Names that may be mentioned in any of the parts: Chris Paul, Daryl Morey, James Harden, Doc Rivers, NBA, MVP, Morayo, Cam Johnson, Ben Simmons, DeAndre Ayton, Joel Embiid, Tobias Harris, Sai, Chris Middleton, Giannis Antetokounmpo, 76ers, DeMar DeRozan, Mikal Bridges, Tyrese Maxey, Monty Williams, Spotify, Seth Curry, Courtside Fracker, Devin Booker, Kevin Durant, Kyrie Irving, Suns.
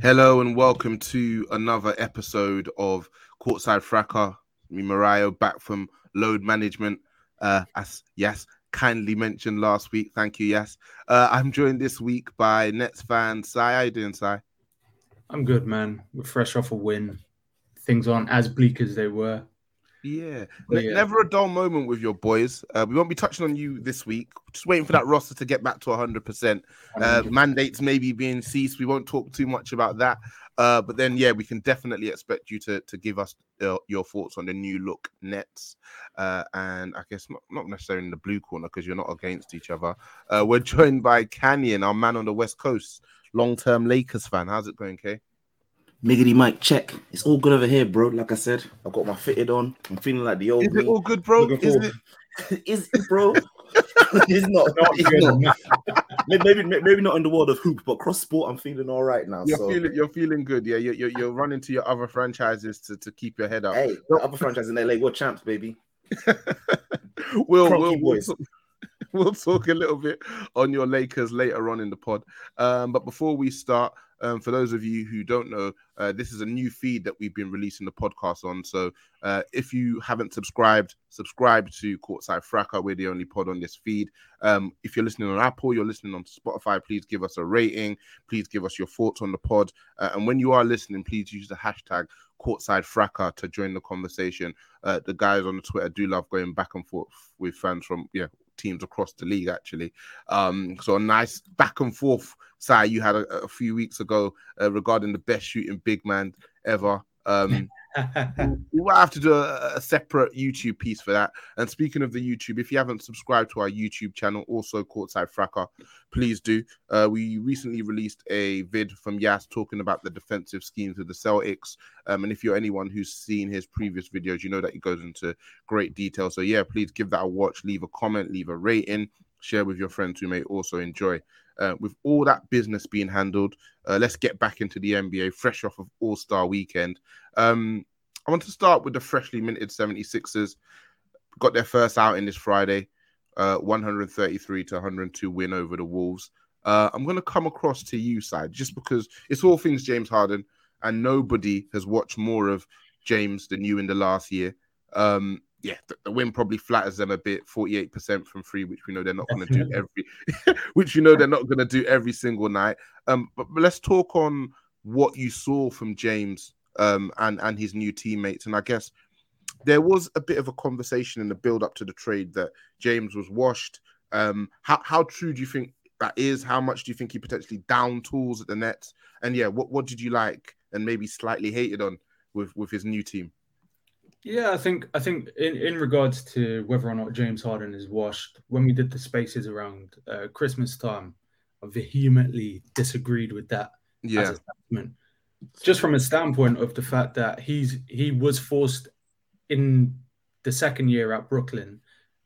Hello and welcome to another episode of Courtside Fracker. Me, Morayo, back from load management, as Yas kindly mentioned last week. Thank you, Yas. I'm joined this week by Nets fan Sai. How you doing, Sai? I'm good, man. We're fresh off a win. Things aren't as bleak as they were. Yeah. Never a dull moment with your boys. We won't be touching on you this week. Just waiting for that roster to get back to 100%. Mandates maybe being ceased. We won't talk too much about that. But then, yeah, we can definitely expect you to give us your thoughts on the new look Nets. And I guess not necessarily in the blue corner because you're not against each other. We're joined by Canyon, our man on the West Coast, long-term Lakers fan. How's it going, Kay? Miggity Mike, check. It's all good over here, bro. Like I said, I've got my fitted on. I'm feeling like the old. Is it all good, bro? Is it? Is it, bro? It's not. Maybe not in the world of hoop, but cross sport, I'm feeling all right now. You're feeling good, yeah. You're running to your other franchises to keep your head up. Hey, the other franchise in LA, we're champs, baby. We'll talk a little bit on your Lakers later on in the pod. But before we start. For those of you who don't know, this is a new feed that we've been releasing the podcast on. So if you haven't subscribed, subscribe to Courtside Fracker. We're the only pod on this feed. If you're listening on Apple, you're listening on Spotify, please give us a rating. Please give us your thoughts on the pod. And when you are listening, please use the hashtag Courtside Fracker to join the conversation. The guys on the Twitter do love going back and forth with fans from teams across the league, actually. So a nice back and forth, Sai, you had a few weeks ago regarding the best shooting big man ever. We will have to do a separate YouTube piece for that. And speaking of the YouTube, if you haven't subscribed to our YouTube channel, also Courtside Fracker, please do. We recently released a vid from Yas talking about the defensive schemes of the Celtics. And if you're anyone who's seen his previous videos, you know that he goes into great detail. So yeah, please give that a watch, leave a comment, leave a rating, share with your friends who may also enjoy. With all that business being handled, let's get back into the NBA, fresh off of All-Star Weekend. I want to start with the freshly minted 76ers. Got their first outing this Friday, 133-102 win over the Wolves. I'm going to come across to you, side, just because it's all things James Harden, and nobody has watched more of James than you in the last year. The win probably flatters them a bit, 48% from free, which we know they're not going to do every single night. But let's talk on what you saw from James and his new teammates. And I guess there was a bit of a conversation in the build-up to the trade that James was washed. How true do you think that is? How much do you think he potentially down tools at the Nets? And yeah, what did you like and maybe slightly hated on with his new team? Yeah, I think in regards to whether or not James Harden is washed, when we did the spaces around Christmas time, I vehemently disagreed with that as a statement. Just from a standpoint of the fact that he was forced in the second year at Brooklyn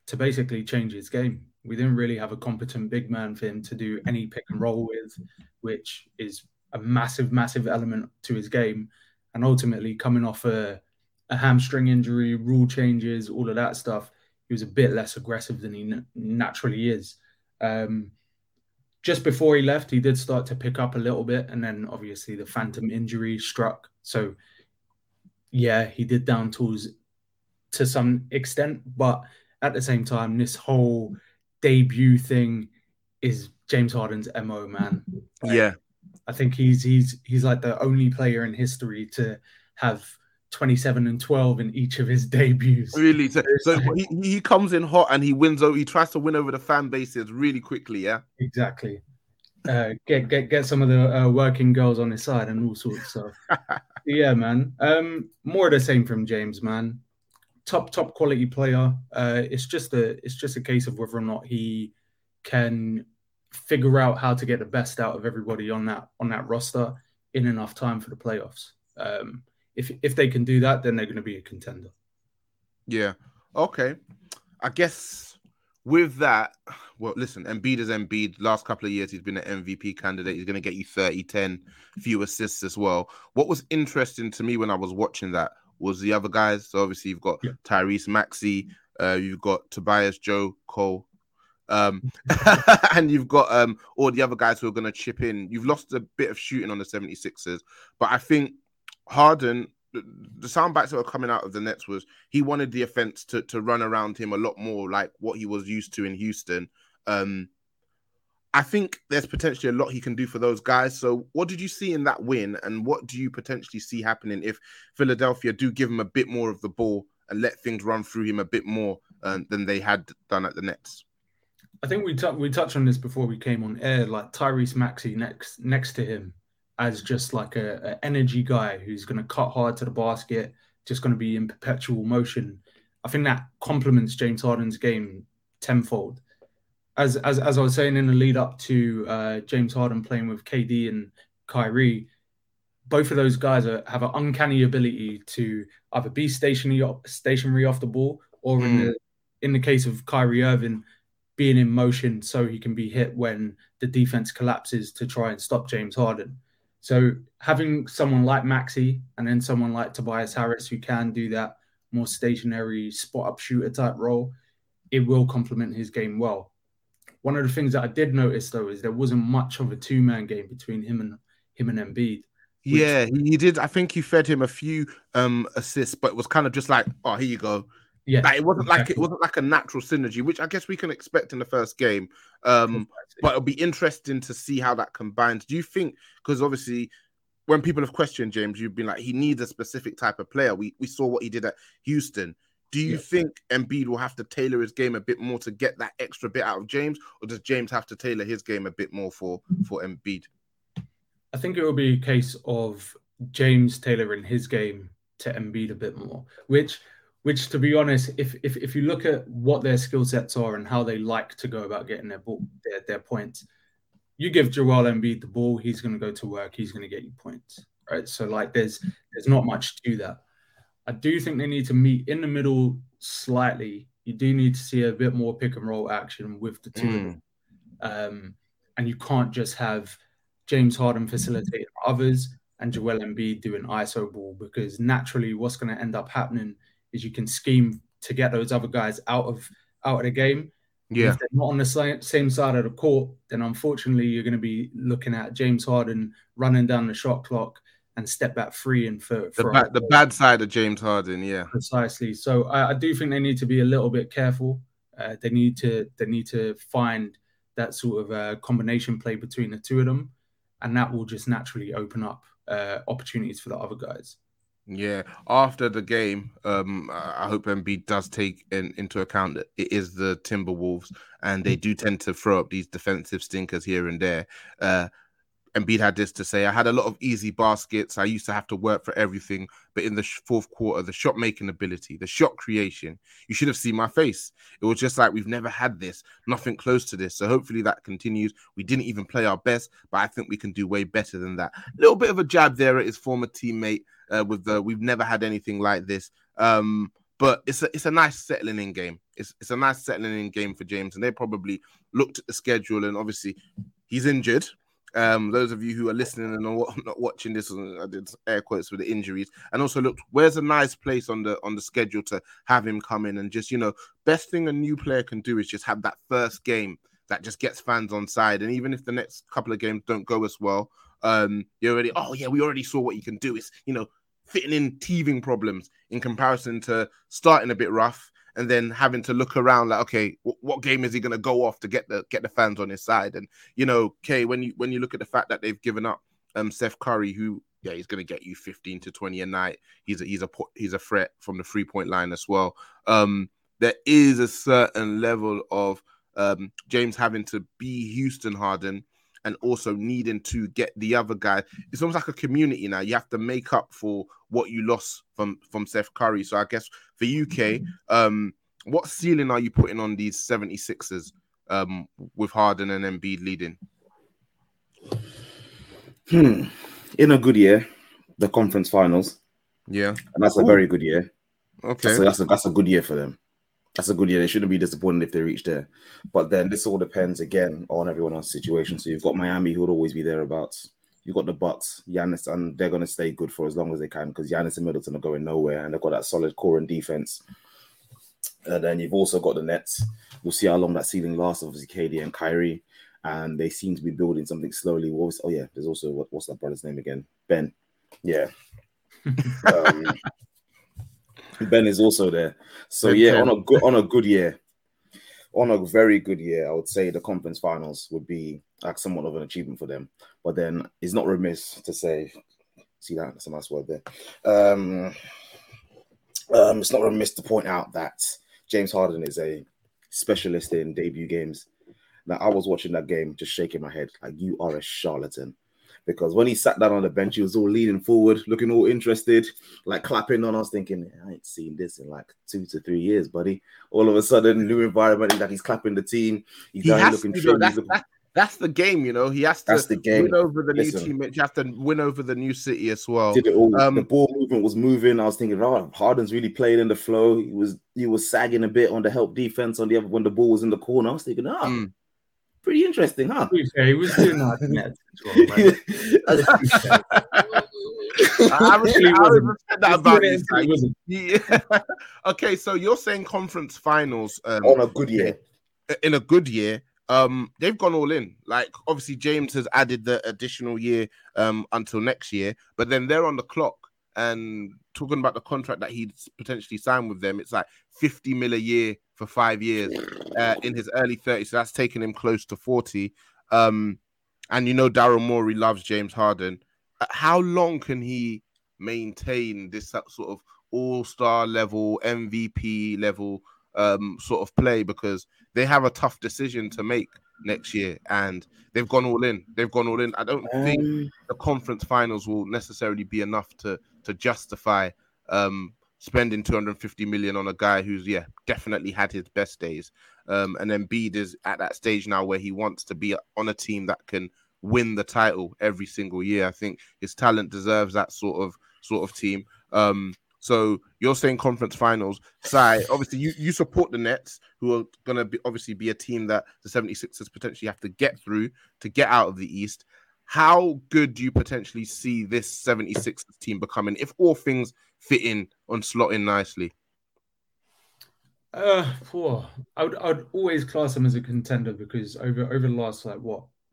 to basically change his game, We didn't really have a competent big man for him to do any pick and roll with, which is a massive, massive element to his game. And ultimately, coming off a hamstring injury, rule changes, all of that stuff, he was a bit less aggressive than he naturally is. Just before he left, he did start to pick up a little bit. And then obviously the phantom injury struck. So yeah, he did down tools to some extent. But at the same time, this whole debut thing is James Harden's MO, man. Yeah. I think he's like the only player in history to have 27 and 12 in each of his debuts. Really? So he comes in hot and he wins over, he tries to win over the fan bases really quickly, yeah? Exactly. Get some of the working girls on his side and all sorts. So yeah, man. More of the same from James, man. Top quality player. It's just a case of whether or not he can figure out how to get the best out of everybody on that roster in enough time for the playoffs. If they can do that, then they're going to be a contender. Yeah. Okay. I guess with that, well, listen, Embiid is Embiid. Last couple of years, he's been an MVP candidate. He's going to get you 30, 10, few assists as well. What was interesting to me when I was watching that was the other guys. So obviously you've got Tyrese Maxey, you've got Tobias Joe Cole, and you've got all the other guys who are going to chip in. You've lost a bit of shooting on the 76ers, but I think Harden, the sound bites that were coming out of the Nets was he wanted the offense to run around him a lot more like what he was used to in Houston. I think there's potentially a lot he can do for those guys. So what did you see in that win, and what do you potentially see happening if Philadelphia do give him a bit more of the ball and let things run through him a bit more than they had done at the Nets? I think we touched on this before we came on air, like Tyrese Maxey next to him as just like an energy guy who's going to cut hard to the basket, just going to be in perpetual motion. I think that complements James Harden's game tenfold. As I was saying in the lead up to James Harden playing with KD and Kyrie, both of those guys have an uncanny ability to either be stationary off the ball, or in the case of Kyrie Irving, being in motion so he can be hit when the defense collapses to try and stop James Harden. So having someone like Maxey and then someone like Tobias Harris who can do that more stationary spot up shooter type role, it will complement his game well. One of the things that I did notice, though, is there wasn't much of a two-man game between him and Embiid. Yeah, he did. I think you fed him a few assists, but it was kind of just like, oh, here you go. Yeah, like, it wasn't like a natural synergy, which I guess we can expect in the first game. But it'll be interesting to see how that combines. Do you think, because obviously when people have questioned James, you've been like, he needs a specific type of player. We saw what he did at Houston. Do you think Embiid will have to tailor his game a bit more to get that extra bit out of James, or does James have to tailor his game a bit more for Embiid? I think it will be a case of James tailoring his game to Embiid a bit more, which to be honest, if you look at what their skill sets are and how they like to go about getting their points, you give Joel Embiid the ball, he's going to go to work, he's going to get you points, right? So like there's not much to that. I do think they need to meet in the middle slightly. You do need to see a bit more pick and roll action with the two of them. And you can't just have James Harden facilitating others and Joel Embiid doing ISO ball, because naturally what's going to end up happening is you can scheme to get those other guys out of the game. Yeah. If they're not on the same side of the court, then unfortunately you're going to be looking at James Harden running down the shot clock and step back free and the bad side of James Harden, yeah. Precisely. So I do think they need to be a little bit careful. They need to find that sort of combination play between the two of them, and that will just naturally open up opportunities for the other guys. Yeah. After the game, I hope Embiid does take into account that it is the Timberwolves, and they do tend to throw up these defensive stinkers here and there. Embiid had this to say: I had a lot of easy baskets. I used to have to work for everything. But in the fourth quarter, the shot-making ability, the shot creation, you should have seen my face. It was just like, we've never had this, nothing close to this. So hopefully that continues. We didn't even play our best, but I think we can do way better than that. A little bit of a jab there at his former teammate with the, we've never had anything like this. But it's a nice settling in game. It's a nice settling in game for James, and they probably looked at the schedule, and obviously he's injured. Those of you who are listening and are not watching this, I did air quotes with the injuries, and also looked where's a nice place on the schedule to have him come in and just, you know, best thing a new player can do is just have that first game that just gets fans on side, and even if the next couple of games don't go as well, you're already, oh yeah, we already saw what you can do. It's, you know, fitting in teething problems in comparison to starting a bit rough and then having to look around like, okay, what game is he going to go off to get the fans on his side? And, you know, Kay, when you look at the fact that they've given up Seth Curry, who, yeah, he's going to get you 15 to 20 a night. He's a threat from the 3-point line as well. There is a certain level of James having to be Houston Harden and also needing to get the other guy. It's almost like a community now. You have to make up for what you lost from Seth Curry. So I guess for UK, what ceiling are you putting on these 76ers with Harden and Embiid leading? In a good year, the conference finals. Yeah. And that's a very good year. Okay. That's a good year for them. That's a good year. They shouldn't be disappointed if they reach there. But then this all depends, again, on everyone else's situation. So you've got Miami, who will always be thereabouts. You've got the Bucks, Giannis, and they're going to stay good for as long as they can because Giannis and Middleton are going nowhere, and they've got that solid core and defense. And then you've also got the Nets. We'll see how long that ceiling lasts, obviously, KD and Kyrie. And they seem to be building something slowly. Oh, yeah, there's also, what's that brother's name again? Ben. Yeah. Ben is also there. So yeah, on a very good year, I would say the conference finals would be like somewhat of an achievement for them. But then it's not remiss to say, see that's a nice word there. It's not remiss to point out that James Harden is a specialist in debut games. Now I was watching that game just shaking my head like, you are a charlatan. Because when he sat down on the bench, he was all leaning forward, looking all interested, like clapping on us, thinking, I ain't seen this in like 2 to 3 years, buddy. All of a sudden, new environment, like he's clapping the team. He has looking to, trim, that's the game, you know. He has to win over the new team. You have to win over the new city as well. Did it all. The ball movement was moving. I was thinking, oh, Harden's really playing in the flow. He was sagging a bit on the help defense on the other when the ball was in the corner. I was thinking, pretty interesting, huh? He was doing that, didn't it? I really respect that about you. Yeah. Okay, so you're saying conference finals on a good year. In a good year, they've gone all in. Like obviously, James has added the additional year until next year, but then they're on the clock. And talking about the contract that he'd potentially signed with them, it's like $50 million a year for 5 years in his early 30s. So that's taking him close to 40. And you know Daryl Morey loves James Harden. How long can he maintain this sort of all-star level, MVP level sort of play? Because they have a tough decision to make next year, and they've gone all in. I don't think the conference finals will necessarily be enough to justify spending $250 million on a guy who's definitely had his best days. And then Embiid is at that stage now where he wants to be on a team that can win the title every single year. I think his talent deserves that sort of team. So you're saying conference finals. Sai, obviously you support the Nets, who are going to be a team that the 76ers potentially have to get through to get out of the East. How good do you potentially see this 76ers team becoming if all things fit in and slot in nicely? I'd always class them as a contender because over the last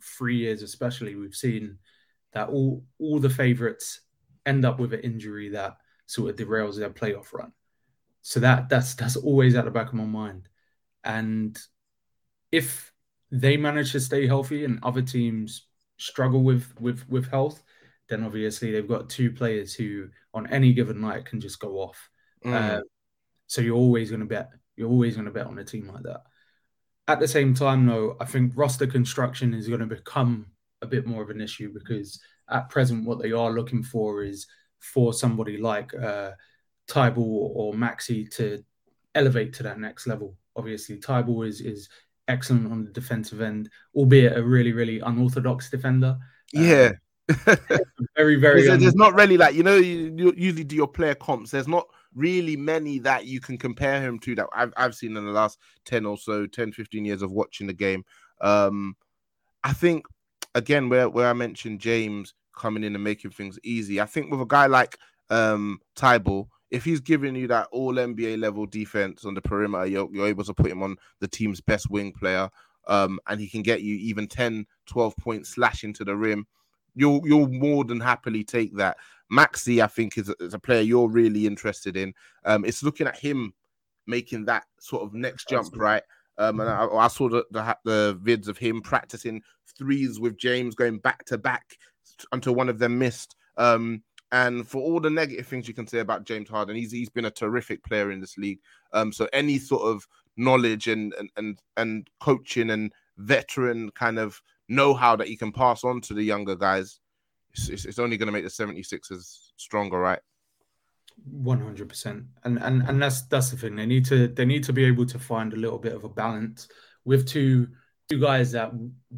3 years especially, we've seen that all the favourites end up with an injury that sort of derails their playoff run. So that's always at the back of my mind. And if they manage to stay healthy and other teams struggle with health, then obviously they've got two players who on any given night can just go off. So you're always going to bet on a team like that. At the same time though, I think roster construction is going to become a bit more of an issue because at present what they are looking for is for somebody like Tybal or Maxey to elevate to that next level. Obviously, Tybal is excellent on the defensive end, albeit a really, really unorthodox defender. Very, very. There's not really you usually do your player comps. There's not really many that you can compare him to that I've seen in the last 10 or so, 10, 15 years of watching the game. I think, again, where I mentioned James coming in and making things easy, I think with a guy like Tybal, if he's giving you that all NBA level defense on the perimeter, you're able to put him on the team's best wing player, and he can get you even 10, 12 points slashing to the rim. You'll more than happily take that. Maxey, I think, is a player you're really interested in. It's looking at him making that sort of next jump, right? And I saw the vids of him practicing threes with James, going back to back until one of them missed. And for all the negative things you can say about James Harden, he's been a terrific player in this league. So any sort of knowledge and coaching and veteran kind of know-how that he can pass on to the younger guys, it's only going to make the 76ers stronger, right? 100%. And that's the thing. They need to be able to find a little bit of a balance with two guys that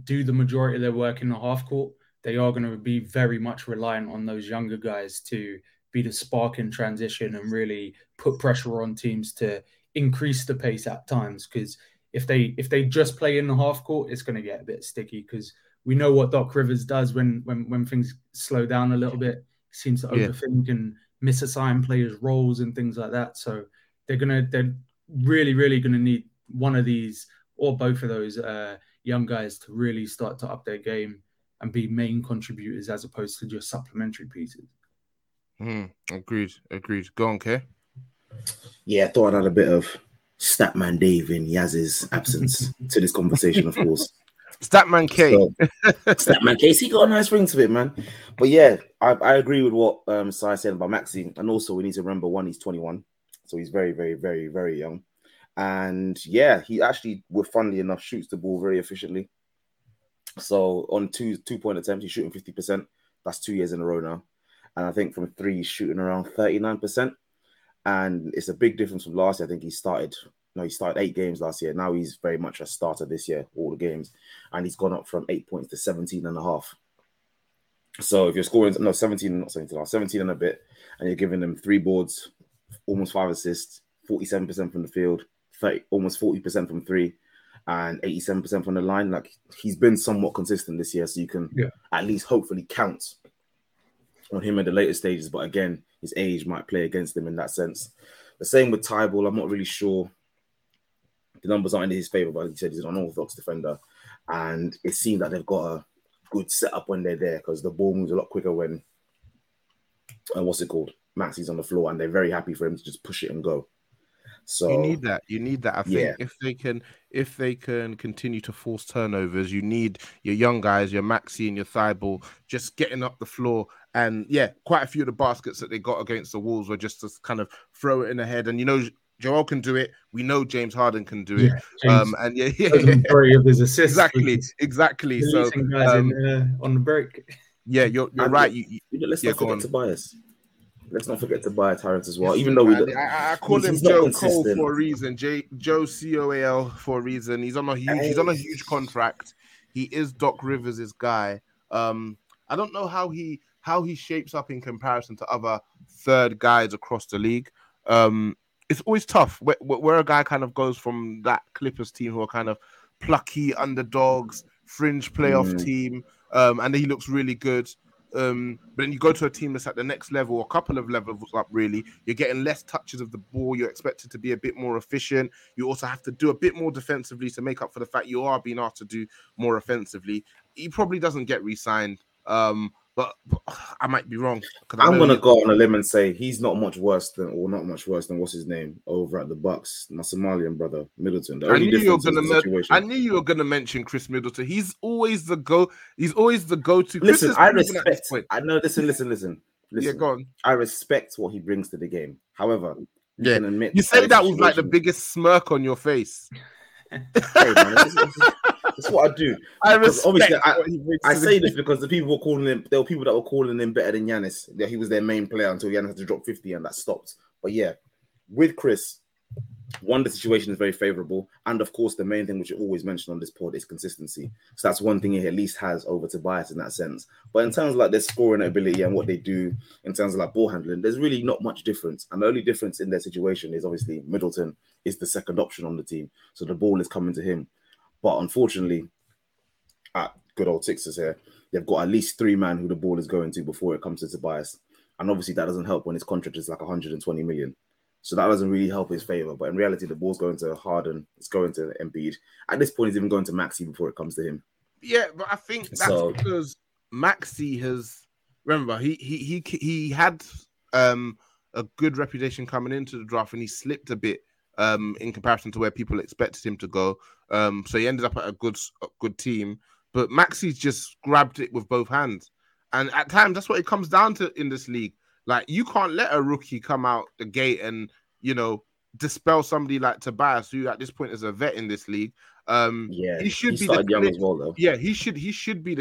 do the majority of their work in the half court. They are going to be very much reliant on those younger guys to be the spark in transition and really put pressure on teams to increase the pace at times. Because if they just play in the half court, it's going to get a bit sticky. Because we know what Doc Rivers does when things slow down a little bit. He seems to overthink and misassign players' roles and things like that. So they're really, really going to need one of these or both of those young guys to really start to up their game and be main contributors as opposed to just supplementary pieces. Agreed. Go on, Kay. Yeah, I thought I'd add a bit of Statman Dave in Yaz's absence to this conversation, of course. Statman K. So, Statman K. He got a nice ring to it, man. But yeah, I agree with what Sai said about Maxey. And also we need to remember, one, he's 21. So he's very, very, very, very young. And yeah, he actually, funnily enough, shoots the ball very efficiently. So on two-point attempts, he's shooting 50%. That's 2 years in a row now. And I think from three, he's shooting around 39%. And it's a big difference from last year. I think he started 8 games last year. Now he's very much a starter this year, all the games. And he's gone up from 8 points to 17 and a half. So if you're scoring, 17 and a bit, and you're giving them 3 boards, almost 5 assists, 47% from the field, almost 40% from three, and 87% from the line. Like, he's been somewhat consistent this year, so you can at least hopefully count on him at the later stages. But again, his age might play against him in that sense. The same with Tybal. I'm not really sure. The numbers aren't in his favor, but he said he's an unorthodox defender. And it seems that they've got a good setup when they're there because the ball moves a lot quicker when, Maxey's on the floor, and they're very happy for him to just push it and go. So you need that. I think if they can continue to force turnovers, you need your young guys, your Maxey and your Tybal, just getting up the floor. And yeah, quite a few of the baskets that they got against the Wolves were just to kind of throw it in the head. And you know, Joel can do it. We know James Harden can do it. Yeah, and of his assists, exactly. So guys on the break. Yeah, you're right. Let's not forget Tobias Harris as well. Even though I call him Joe Cole for a reason, Joe Coal for a reason. He's on a huge contract. He is Doc Rivers' guy. I don't know how he shapes up in comparison to other third guys across the league. It's always tough where a guy kind of goes from that Clippers team who are kind of plucky underdogs, fringe playoff team, and he looks really good. But then you go to a team that's at the next level, a couple of levels up, really. You're getting less touches of the ball. You're expected to be a bit more efficient. You also have to do a bit more defensively to make up for the fact you are being asked to do more offensively. He probably doesn't get re-signed, but I might be wrong. I'm going to go on a limb and say he's not much worse than what's his name over at the Bucks, my Somalian brother, Middleton. I knew you were going to mention Chris Middleton. He's always the go-to. Listen, Chris, I respect. I know. Listen. Yeah, go on. I respect what he brings to the game. However, you say that with like the biggest smirk on your face. Hey, man, that's what I do. I say this because there were people that were calling him better than Giannis. He was their main player until Giannis had to drop 50 and that stopped. But yeah, with Chris, one, the situation is very favorable. And of course, the main thing which you always mention on this pod is consistency. So that's one thing he at least has over Tobias in that sense. But in terms of like their scoring ability and what they do in terms of like ball handling, there's really not much difference. And the only difference in their situation is obviously Middleton is the second option on the team. So the ball is coming to him. But unfortunately, at good old Sixers here, they've got at least three men who the ball is going to before it comes to Tobias. And obviously that doesn't help when his contract is like 120 million. So that doesn't really help his favour. But in reality, the ball's going to Harden. It's going to Embiid. At this point, it's even going to Maxey before it comes to him. Yeah, but I think that's because Maxey has... Remember, he had a good reputation coming into the draft and he slipped a bit in comparison to where people expected him to go. So he ended up at a good team. But Maxey's just grabbed it with both hands. And at times, that's what it comes down to in this league. Like, you can't let a rookie come out the gate and, you know, dispel somebody like Tobias, who at this point is a vet in this league. He should be the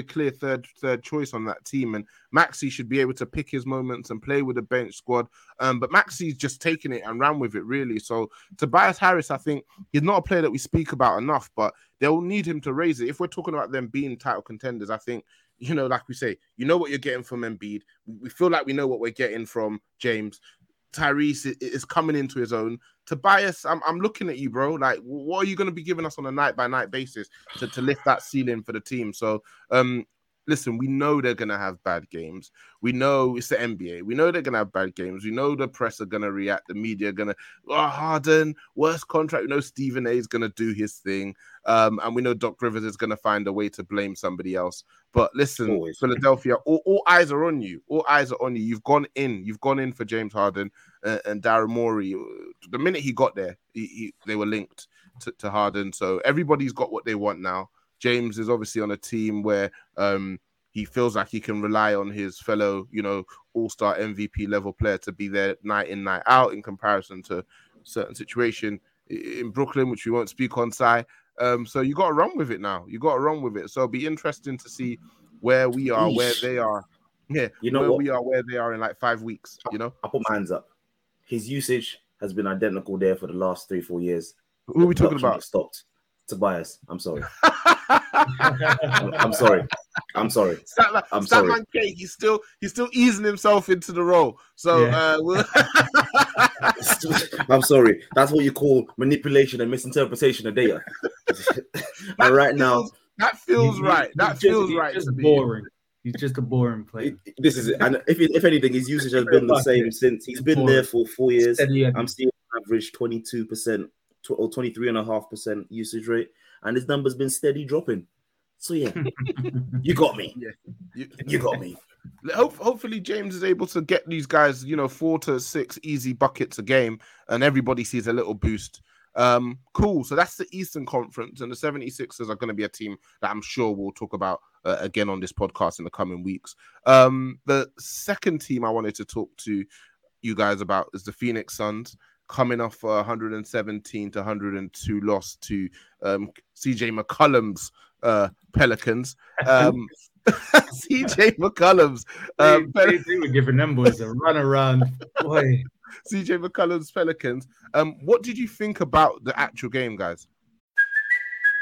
clear third choice on that team. And Maxey should be able to pick his moments and play with the bench squad. But Maxey's just taken it and ran with it, really. So Tobias Harris, I think, he's not a player that we speak about enough, but they'll need him to raise it. If we're talking about them being title contenders, I think, you know, like we say, you know what you're getting from Embiid. We feel like we know what we're getting from James. Tyrese is coming into his own. Tobias, I'm looking at you, bro. Like, what are you going to be giving us on a night-by-night basis to lift that ceiling for the team? So, listen, we know they're going to have bad games. We know it's the NBA. We know they're going to have bad games. We know the press are going to react. The media are going to, Harden, worst contract. We know Stephen A is going to do his thing. And we know Doc Rivers is going to find a way to blame somebody else. But listen, always. Philadelphia, all eyes are on you. All eyes are on you. You've gone in for James Harden and Daryl Morey. The minute he got there, they were linked to Harden. So everybody's got what they want now. James is obviously on a team where he feels like he can rely on his fellow, you know, all-star MVP level player to be there night in, night out in comparison to a certain situation in Brooklyn, which we won't speak on, Si. So you got to run with it now. You got to run with it. So it'll be interesting to see where we are, where they are. Yeah, you know what? We are where they are in like 5 weeks. You know, I put my hands up. His usage has been identical there for the last 3-4 years. Who are we talking about? Stopped. Tobias. I'm sorry. I'm sorry. Statman K, he's still easing himself into the role. So yeah. I'm sorry. That's what you call manipulation and misinterpretation of data. And right now, that feels right. That feels right. It's boring. He's just a boring player. This is it. And if anything, his usage has been the same since he's been there for 4 years. I'm seeing an average 22% or 23.5% usage rate, and his number's been steady dropping. So yeah, you got me. Yeah. You got me. Hopefully James is able to get these guys, you know, 4 to 6 easy buckets a game, and everybody sees a little boost. Cool. So that's the Eastern Conference, and the 76ers are going to be a team that I'm sure we'll talk about again on this podcast in the coming weeks. The second team I wanted to talk to you guys about is the Phoenix Suns, coming off a 117 to 102 loss to CJ McCollum's Pelicans. CJ McCollum's they were giving them boys a run around. Boy. CJ McCollum's Pelicans. What did you think about the actual game, guys?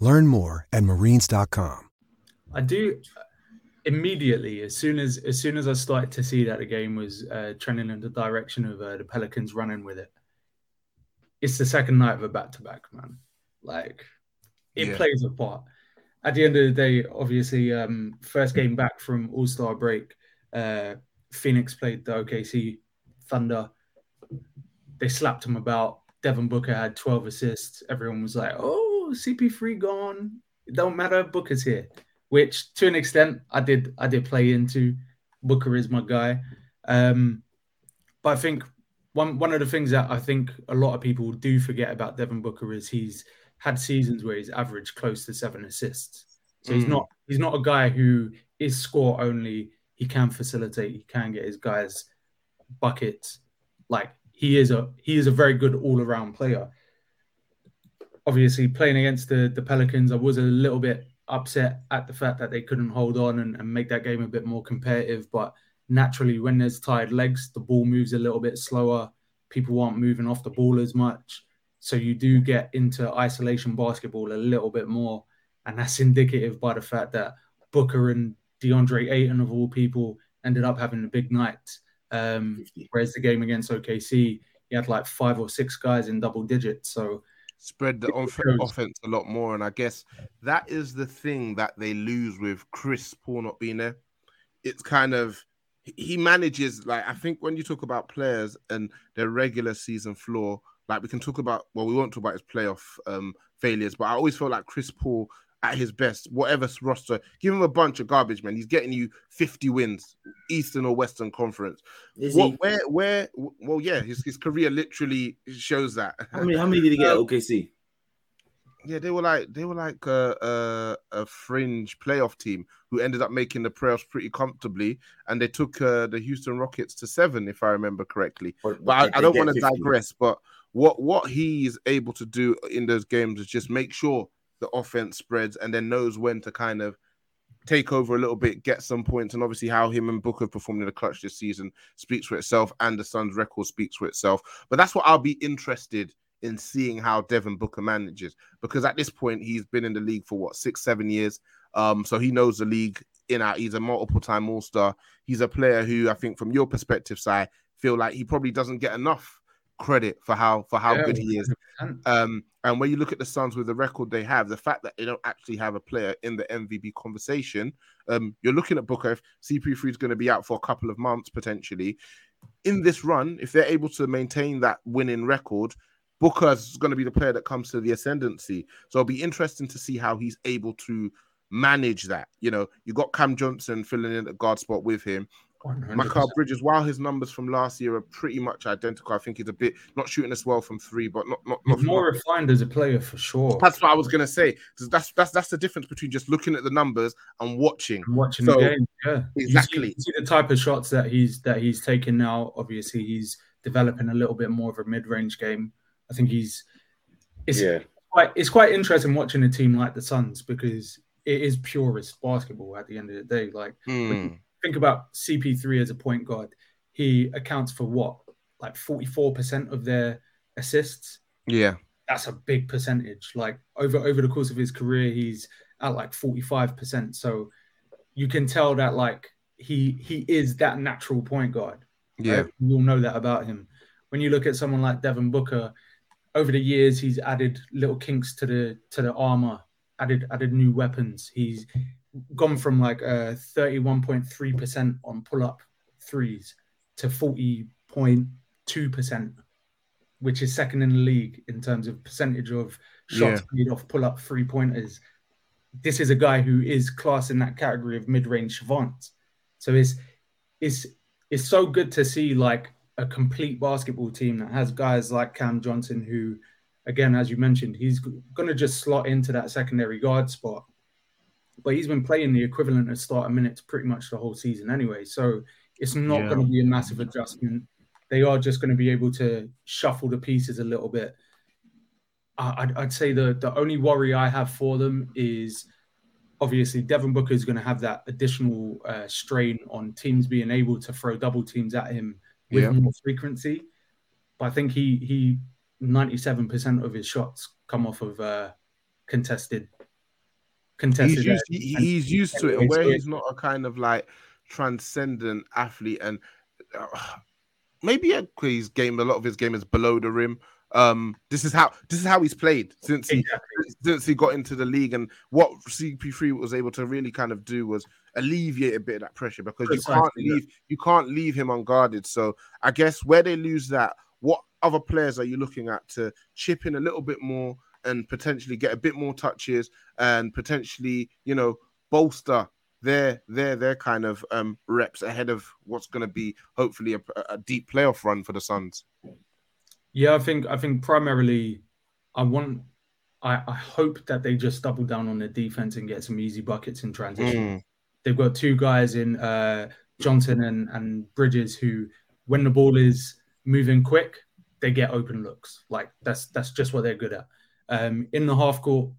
Learn more at marines.com. I do immediately, as soon as I started to see that the game was trending in the direction of the Pelicans running with it. It's the second night of a back-to-back, man. Like, it plays a part. At the end of the day, obviously, first game back from All-Star break, Phoenix played the OKC Thunder. They slapped him about. Devin Booker had 12 assists. Everyone was like, oh, CP3 gone. It don't matter. Booker's here, which to an extent I did play into. Booker is my guy. But I think one of the things that I think a lot of people do forget about Devin Booker is he's had seasons where he's averaged close to 7 assists. So he's not a guy who is score only. He can facilitate. He can get his guys buckets. Like, he is a very good all-around player. Obviously, playing against the Pelicans, I was a little bit upset at the fact that they couldn't hold on and make that game a bit more competitive. But naturally, when there's tired legs, the ball moves a little bit slower. People aren't moving off the ball as much. So you do get into isolation basketball a little bit more. And that's indicative by the fact that Booker and DeAndre Ayton, of all people, ended up having a big night. Whereas the game against OKC, he had like 5 or 6 guys in double digits. So spread the offense a lot more. And I guess that is the thing that they lose with Chris Paul not being there. It's kind of, he manages, like, I think when you talk about players and their regular season flaw, like we can talk about, well, we won't talk about his playoff failures, but I always felt like Chris Paul at his best, whatever roster, give him a bunch of garbage, man. He's getting you 50 wins, Eastern or Western Conference. His career literally shows that. How many did he get at OKC? Yeah, they were like a fringe playoff team who ended up making the playoffs pretty comfortably, and they took the Houston Rockets to 7, if I remember correctly. But I don't want to digress. But what he is able to do in those games is just make sure the offense spreads and then knows when to kind of take over a little bit, get some points, and obviously how him and Booker performed in the clutch this season speaks for itself, and the Suns' record speaks for itself. But that's what I'll be interested in seeing how Devin Booker manages, because at this point he's been in the league for 6-7 years, so he knows the league in out. He's a multiple-time All-Star. He's a player who I think, from your perspective, Si, feel like he probably doesn't get enough credit for how good he is. And when you look at the Suns with the record they have, the fact that they don't actually have a player in the MVP conversation, you're looking at Booker. If CP3 is going to be out for a couple of months potentially in this run, if they're able to maintain that winning record, Booker's going to be the player that comes to the ascendancy. So it'll be interesting to see how he's able to manage that. You know, you got Cam Johnson filling in the guard spot with him. 100%. Mikal Bridges, while his numbers from last year are pretty much identical, I think he's a bit not shooting as well from 3, but not more refined as a player for sure. That's what I was gonna say. That's the difference between just looking at the numbers and watching the game. Yeah, exactly. You see the type of shots that he's taking now. Obviously, he's developing a little bit more of a mid-range game. I think it's quite interesting watching a team like the Suns, because it is purist basketball at the end of the day. Like. Think about CP3 as a point guard. He accounts for 44% of their assists. Yeah, that's a big percentage. Like over the course of his career, he's at 45%. So you can tell that he is that natural point guard. Yeah, you'll know that about him. When you look at someone like Devin Booker, over the years he's added little kinks to the armor, added new weapons. He's gone from 31.3% on pull-up threes to 40.2%, which is second in the league in terms of percentage of shots made off pull-up three-pointers. This is a guy who is class in that category of mid-range savant. So it's so good to see a complete basketball team that has guys like Cam Johnson, who, again, as you mentioned, he's going to just slot into that secondary guard spot. But he's been playing the equivalent of starter minutes pretty much the whole season anyway. So it's not going to be a massive adjustment. They are just going to be able to shuffle the pieces a little bit. I'd say the only worry I have for them is, obviously, Devin Booker is going to have that additional strain on teams being able to throw double teams at him with more frequency. But I think he 97% of his shots come off of contested. He's used to it, and where he's not a kind of transcendent athlete, and maybe his game, a lot of his game is below the rim. This is how he's played since he got into the league, and what CP3 was able to really kind of do was alleviate a bit of that pressure, because you can't leave him unguarded. So I guess where they lose that, what other players are you looking at to chip in a little bit more and potentially get a bit more touches and potentially, you know, bolster their kind of reps ahead of what's going to be hopefully a deep playoff run for the Suns? Yeah, I think primarily I hope that they just double down on their defense and get some easy buckets in transition. They've got two guys in Johnson and Bridges who, when the ball is moving quick, they get open looks. Like that's just what they're good at. In the half court,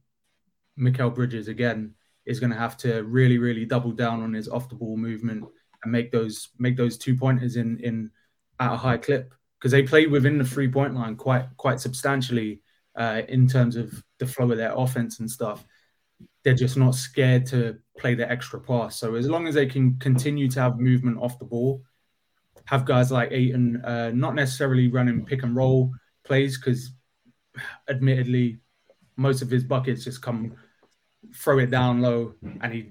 Mikal Bridges again is going to have to really, really double down on his off the ball movement and make those 2-pointers in at a high clip, because they play within the 3-point line quite substantially in terms of the flow of their offense and stuff. They're just not scared to play the extra pass. So as long as they can continue to have movement off the ball, have guys like Ayton not necessarily running pick and roll plays, because admittedly, most of his buckets just come, throw it down low, and he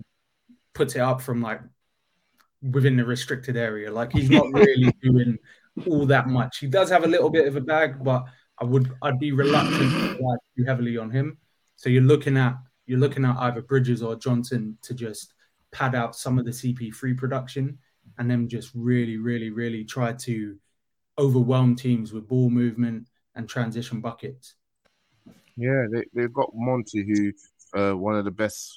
puts it up from like within the restricted area. Like he's not really doing all that much. He does have a little bit of a bag, but I'd be reluctant to rely too heavily on him. So you're looking at either Bridges or Johnson to just pad out some of the CP3 production, and then just really, really, really try to overwhelm teams with ball movement and transition buckets. Yeah, they've got Monty, who one of the best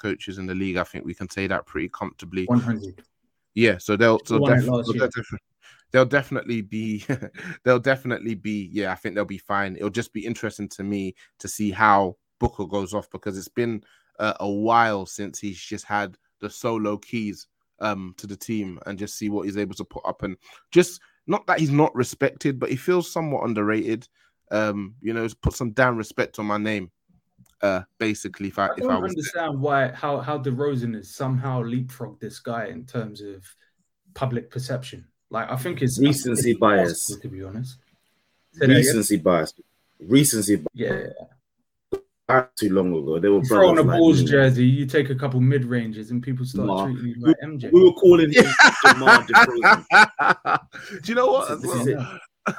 coaches in the league. I think we can say that pretty comfortably. 100. Yeah, so they'll definitely be. Yeah, I think they'll be fine. It'll just be interesting to me to see how Booker goes off, because it's been a while since he's just had the solo keys to the team, and just see what he's able to put up. And just not that he's not respected, but he feels somewhat underrated. You know, put some damn respect on my name. Basically, I don't understand how DeRozan has somehow leapfrogged this guy in terms of public perception. Like, I think it's recency bias, to be honest. Recency bias. Yeah. Not too long ago, they were throwing a Bulls jersey. You take a couple mid ranges, and people start treating you like MJ. We were calling him DeMar DeRozan. Do you know what?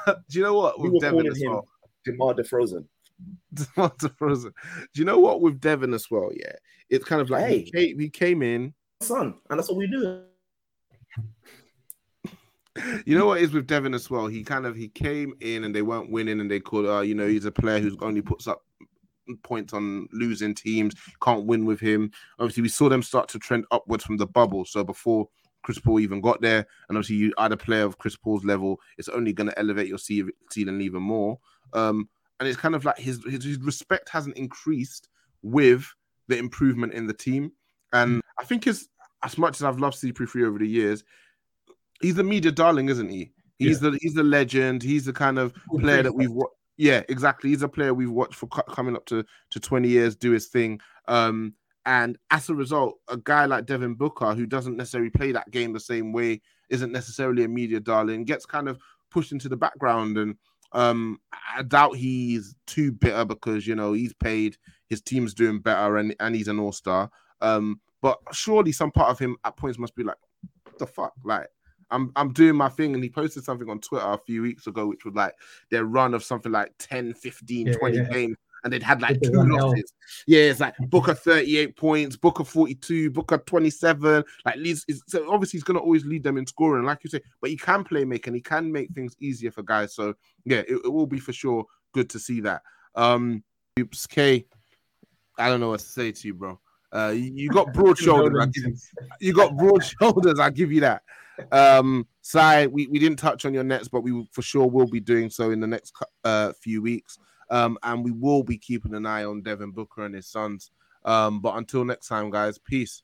Do you know what? We were calling him DeMar DeRozan. Do you know what? With Devin as well, yeah, it's kind of like, hey, he came in, son, and that's what we do. You know what it is with Devin as well? He came in and they weren't winning, and they called, you know, he's a player who's only puts up points on losing teams. Can't win with him. Obviously, we saw them start to trend upwards from the bubble. So before Chris Paul even got there, and obviously you add a player of Chris Paul's level, it's only going to elevate your ceiling even more. And it's kind of like his respect hasn't increased with the improvement in the team. And I think as much as I've loved CP3 over the years, he's the media darling, isn't he? He's the legend. He's the kind of player that we've watched. Yeah, exactly. He's a player we've watched for coming up to 20 years do his thing. And as a result, a guy like Devin Booker, who doesn't necessarily play that game the same way, isn't necessarily a media darling, gets kind of pushed into the background. And I doubt he's too bitter, because, you know, he's paid, his team's doing better, and he's an all-star. But surely some part of him at points must be like, what the fuck? Like, I'm doing my thing. And he posted something on Twitter a few weeks ago, which was like their run of something like 10, 15, 20 games. And they'd had like two losses. Yeah, it's like Booker 38 points, Booker 42, Booker 27. Like, leads, so obviously he's going to always lead them in scoring, like you say, but he can play make, and he can make things easier for guys. So yeah, it will be for sure good to see that. Oops, K, I don't know what to say to you, bro. You got broad shoulders. You got broad shoulders. I give you that. Sai, we didn't touch on your Nets, but we for sure will be doing so in the next few weeks. And we will be keeping an eye on Devin Booker and his Sons. But until next time, guys, peace.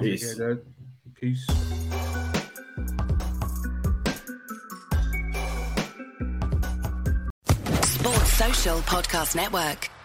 Peace. Peace. Sports Social Podcast Network.